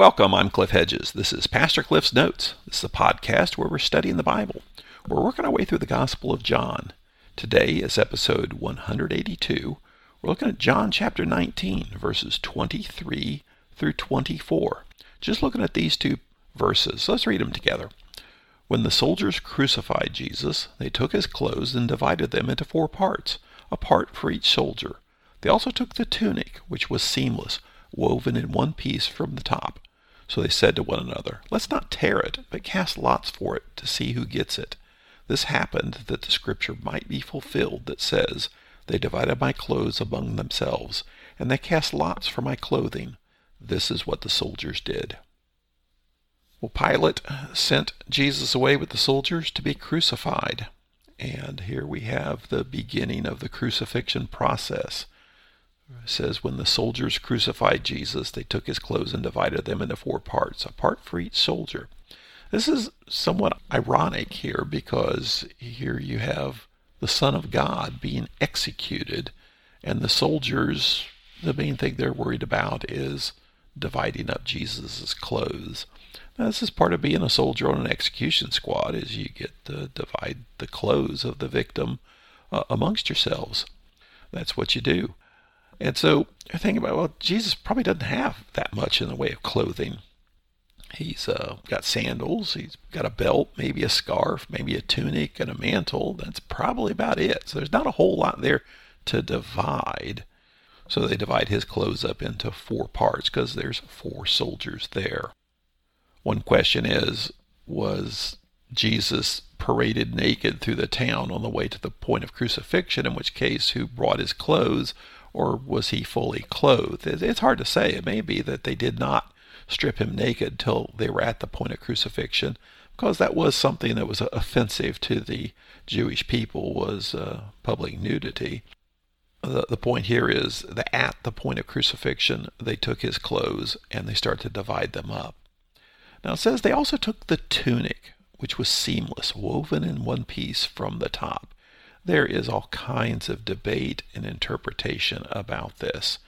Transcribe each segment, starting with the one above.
Welcome, I'm Cliff Hedges. This is Pastor Cliff's Notes. This is a podcast where we're studying the Bible. We're working our way through the Gospel of John. Today is episode 182. We're looking at John chapter 19, verses 23 through 24. Just looking at these two verses. Let's read them together. When the soldiers crucified Jesus, they took his clothes and divided them into four parts, a part for each soldier. They also took the tunic, which was seamless, woven in one piece from the top. So they said to one another, "Let's not tear it, but cast lots for it to see who gets it." This happened that the scripture might be fulfilled that says, "They divided my clothes among themselves, and they cast lots for my clothing." This is what the soldiers did. Well, Pilate sent Jesus away with the soldiers to be crucified. And here we have the beginning of the crucifixion process. It says, when the soldiers crucified Jesus, they took his clothes and divided them into four parts, a part for each soldier. This is somewhat ironic here, because here you have the Son of God being executed, and the soldiers, the main thing they're worried about is dividing up Jesus' clothes. Now, this is part of being a soldier on an execution squad, is you get to divide the clothes of the victim amongst yourselves. That's what you do. And so I think about, well, Jesus probably doesn't have that much in the way of clothing. He's got sandals, he's got a belt, maybe a scarf, maybe a tunic and a mantle. That's probably about it. So there's not a whole lot there to divide. So they divide his clothes up into four parts because there's four soldiers there. One question is, was Jesus paraded naked through the town on the way to the point of crucifixion, in which case who brought his clothes? Or was he fully clothed? It's hard to say. It may be that they did not strip him naked till they were at the point of crucifixion, because that was something that was offensive to the Jewish people, was public nudity. The point here is that at the point of crucifixion, they took his clothes and they started to divide them up. Now it says they also took the tunic, which was seamless, woven in one piece from the top. There is all kinds of debate and interpretation about this.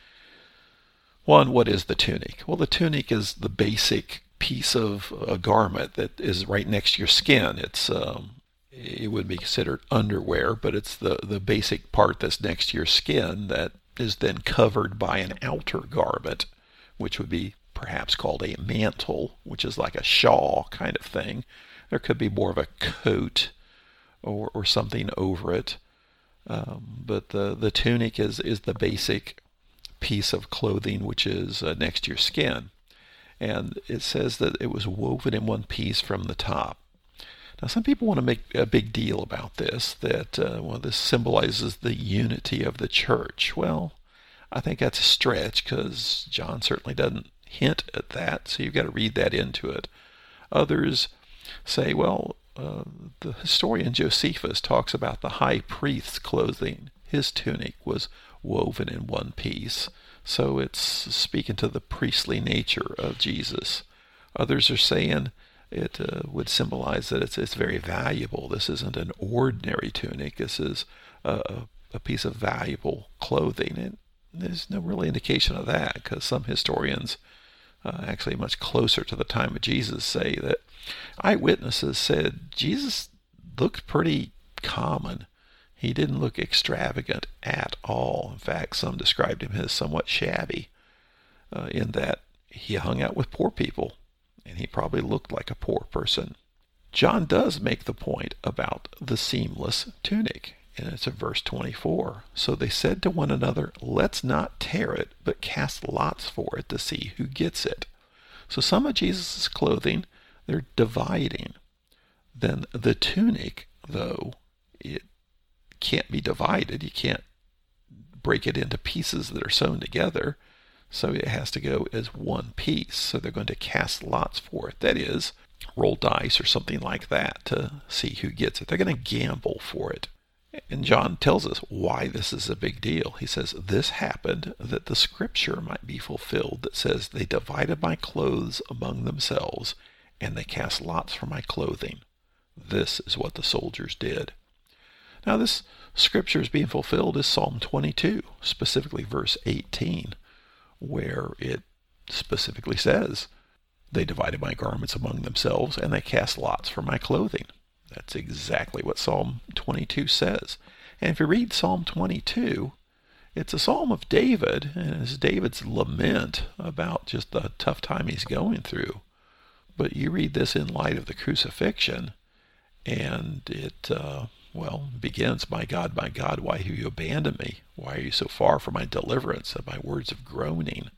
One, what is the tunic? Well, the tunic is the basic piece of a garment that is right next to your skin. It's it would be considered underwear, but it's the basic part that's next to your skin that is then covered by an outer garment, which would be perhaps called a mantle, which is like a shawl kind of thing. There could be more of a coat or something over it. But the tunic is the basic piece of clothing which is next to your skin. And it says that it was woven in one piece from the top. Now some people want to make a big deal about this, that well, this symbolizes the unity of the church. Well, I think that's a stretch, because John certainly doesn't hint at that, so you've got to read that into it. Others say, well, the historian Josephus talks about the high priest's clothing. His tunic was woven in one piece. So it's speaking to the priestly nature of Jesus. Others are saying it would symbolize that it's very valuable. This isn't an ordinary tunic. This is a piece of valuable clothing. And there's no real indication of that, because some historians, actually much closer to the time of Jesus, say that eyewitnesses said Jesus looked pretty common. He didn't look extravagant at all. In fact, some described him as somewhat shabby, in that he hung out with poor people, and he probably looked like a poor person. John does make the point about the seamless tunic, and it's in verse 24. So they said to one another, "Let's not tear it, but cast lots for it to see who gets it." So some of Jesus' clothing, they're dividing. Then the tunic, though, it can't be divided. You can't break it into pieces that are sewn together. So it has to go as one piece. So they're going to cast lots for it. That is, roll dice or something like that to see who gets it. They're going to gamble for it. And John tells us why this is a big deal. He says, this happened that the scripture might be fulfilled that says, "They divided my clothes among themselves, and they cast lots for my clothing." This is what the soldiers did. Now this scripture is being fulfilled is Psalm 22, specifically verse 18, where it specifically says, They divided my garments among themselves, and they cast lots for my clothing. That's exactly what Psalm 22 says. And if you read Psalm 22, it's a psalm of David, and it's David's lament about just the tough time he's going through. But you read this in light of the crucifixion, and it, begins, my God, why have you abandoned me? Why are you so far from my deliverance and my words of groaning?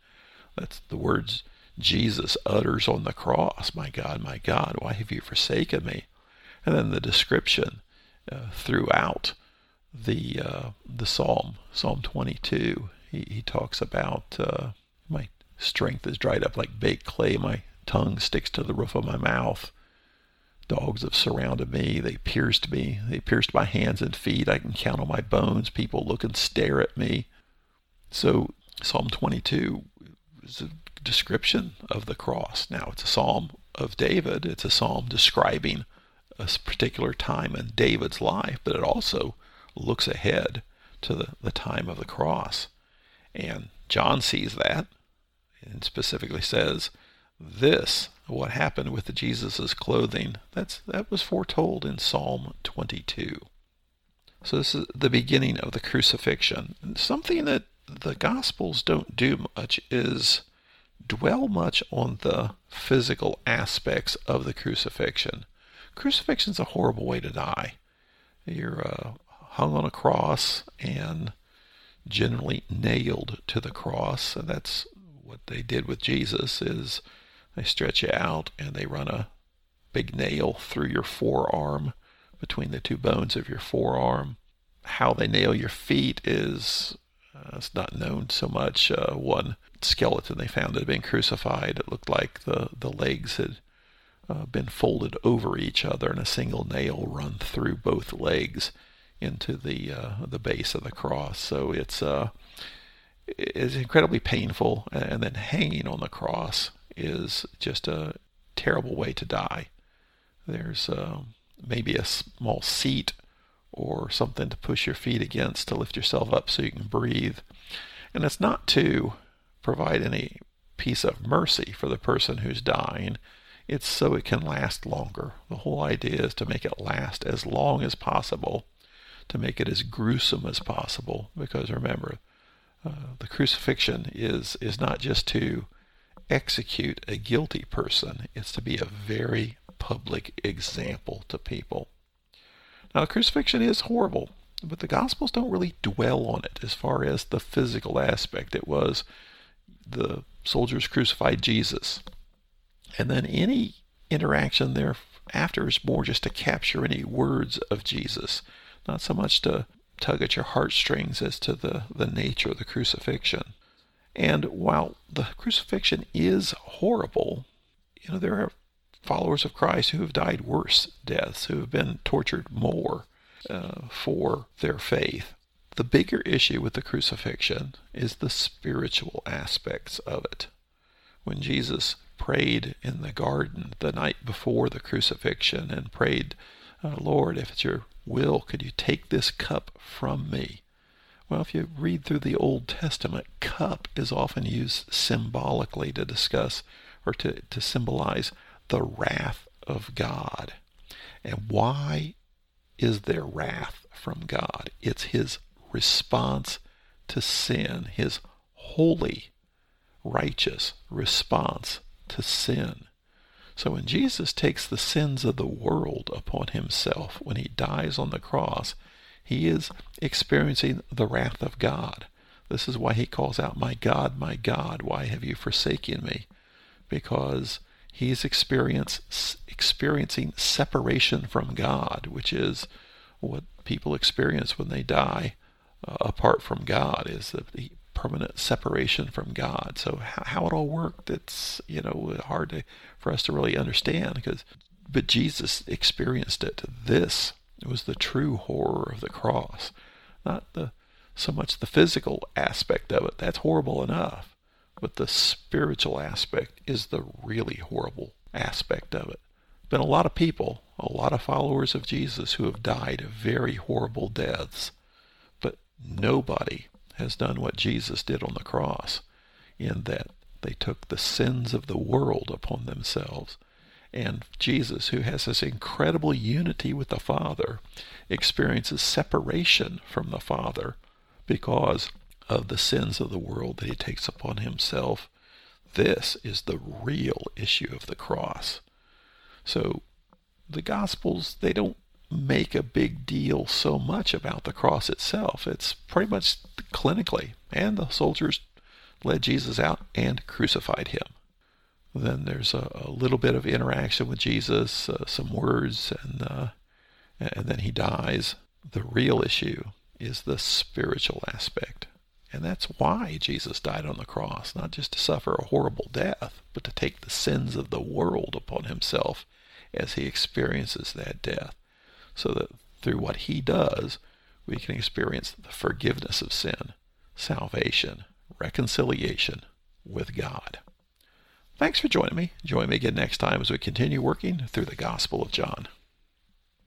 That's the words Jesus utters on the cross. My God, why have you forsaken me? And then the description throughout the psalm, Psalm 22, he talks about my strength is dried up like baked clay. My tongue sticks to the roof of my mouth. Dogs have surrounded me. They pierced me. They pierced my hands and feet. I can count on my bones. People look and stare at me. So Psalm 22 is a description of the cross. Now, it's a psalm of David. It's a psalm describing a particular time in David's life, but it also looks ahead to the time of the cross. And John sees that and specifically says, this, what happened with Jesus' clothing, that was foretold in Psalm 22. So this is the beginning of the crucifixion. And something that the Gospels don't do much is dwell much on the physical aspects of the crucifixion. Crucifixion's a horrible way to die. You're hung on a cross and generally nailed to the cross. And that's what they did with Jesus is they stretch you out and they run a big nail through your forearm between the two bones of your forearm. How they nail your feet is it's not known so much. One skeleton they found that had been crucified, it looked like the legs had been folded over each other and a single nail run through both legs into the base of the cross. So it's incredibly painful, and then hanging on the cross is just a terrible way to die. There's maybe a small seat or something to push your feet against to lift yourself up so you can breathe. And it's not to provide any piece of mercy for the person who's dying. It's so it can last longer. The whole idea is to make it last as long as possible, to make it as gruesome as possible. Because remember, the crucifixion is not just to execute a guilty person. It's to be a very public example to people. Now, the crucifixion is horrible, but the Gospels don't really dwell on it as far as the physical aspect. It was the soldiers crucified Jesus. And then any interaction thereafter is more just to capture any words of Jesus, not so much to tug at your heartstrings as to the nature of the crucifixion. And while the crucifixion is horrible, there are followers of Christ who have died worse deaths, who have been tortured more for their faith. The bigger issue with the crucifixion is the spiritual aspects of it. When Jesus prayed in the garden the night before the crucifixion and prayed, Lord, if it's your will, could you take this cup from me? Well, if you read through the Old Testament, cup is often used symbolically to discuss or to symbolize the wrath of God. And why is there wrath from God? It's his response to sin, his holy, righteous response to sin. So when Jesus takes the sins of the world upon himself, when he dies on the cross, he is experiencing the wrath of God. This is why he calls out, my God, why have you forsaken me? Because he's experiencing separation from God, which is what people experience when they die apart from God, is the permanent separation from God. So how it all worked, it's hard for us to really understand, but Jesus experienced it. This was the true horror of the cross, not so much the physical aspect of it. That's horrible enough, but the spiritual aspect is the really horrible aspect of it. Been a lot of people, a lot of followers of Jesus who have died very horrible deaths, but nobody has done what Jesus did on the cross, in that They took the sins of the world upon themselves. And Jesus, who has this incredible unity with the Father, experiences separation from the Father because of the sins of the world that he takes upon himself. This is the real issue of the cross. So the Gospels, they don't make a big deal so much about the cross itself. It's pretty much clinically, and the soldiers led Jesus out and crucified him. Then there's a little bit of interaction with Jesus, some words, and then he dies. The real issue is the spiritual aspect. And that's why Jesus died on the cross, not just to suffer a horrible death, but to take the sins of the world upon himself as he experiences that death. So that through what he does, we can experience the forgiveness of sin, salvation, reconciliation with God. Thanks for joining me. Join me again next time as we continue working through the Gospel of John.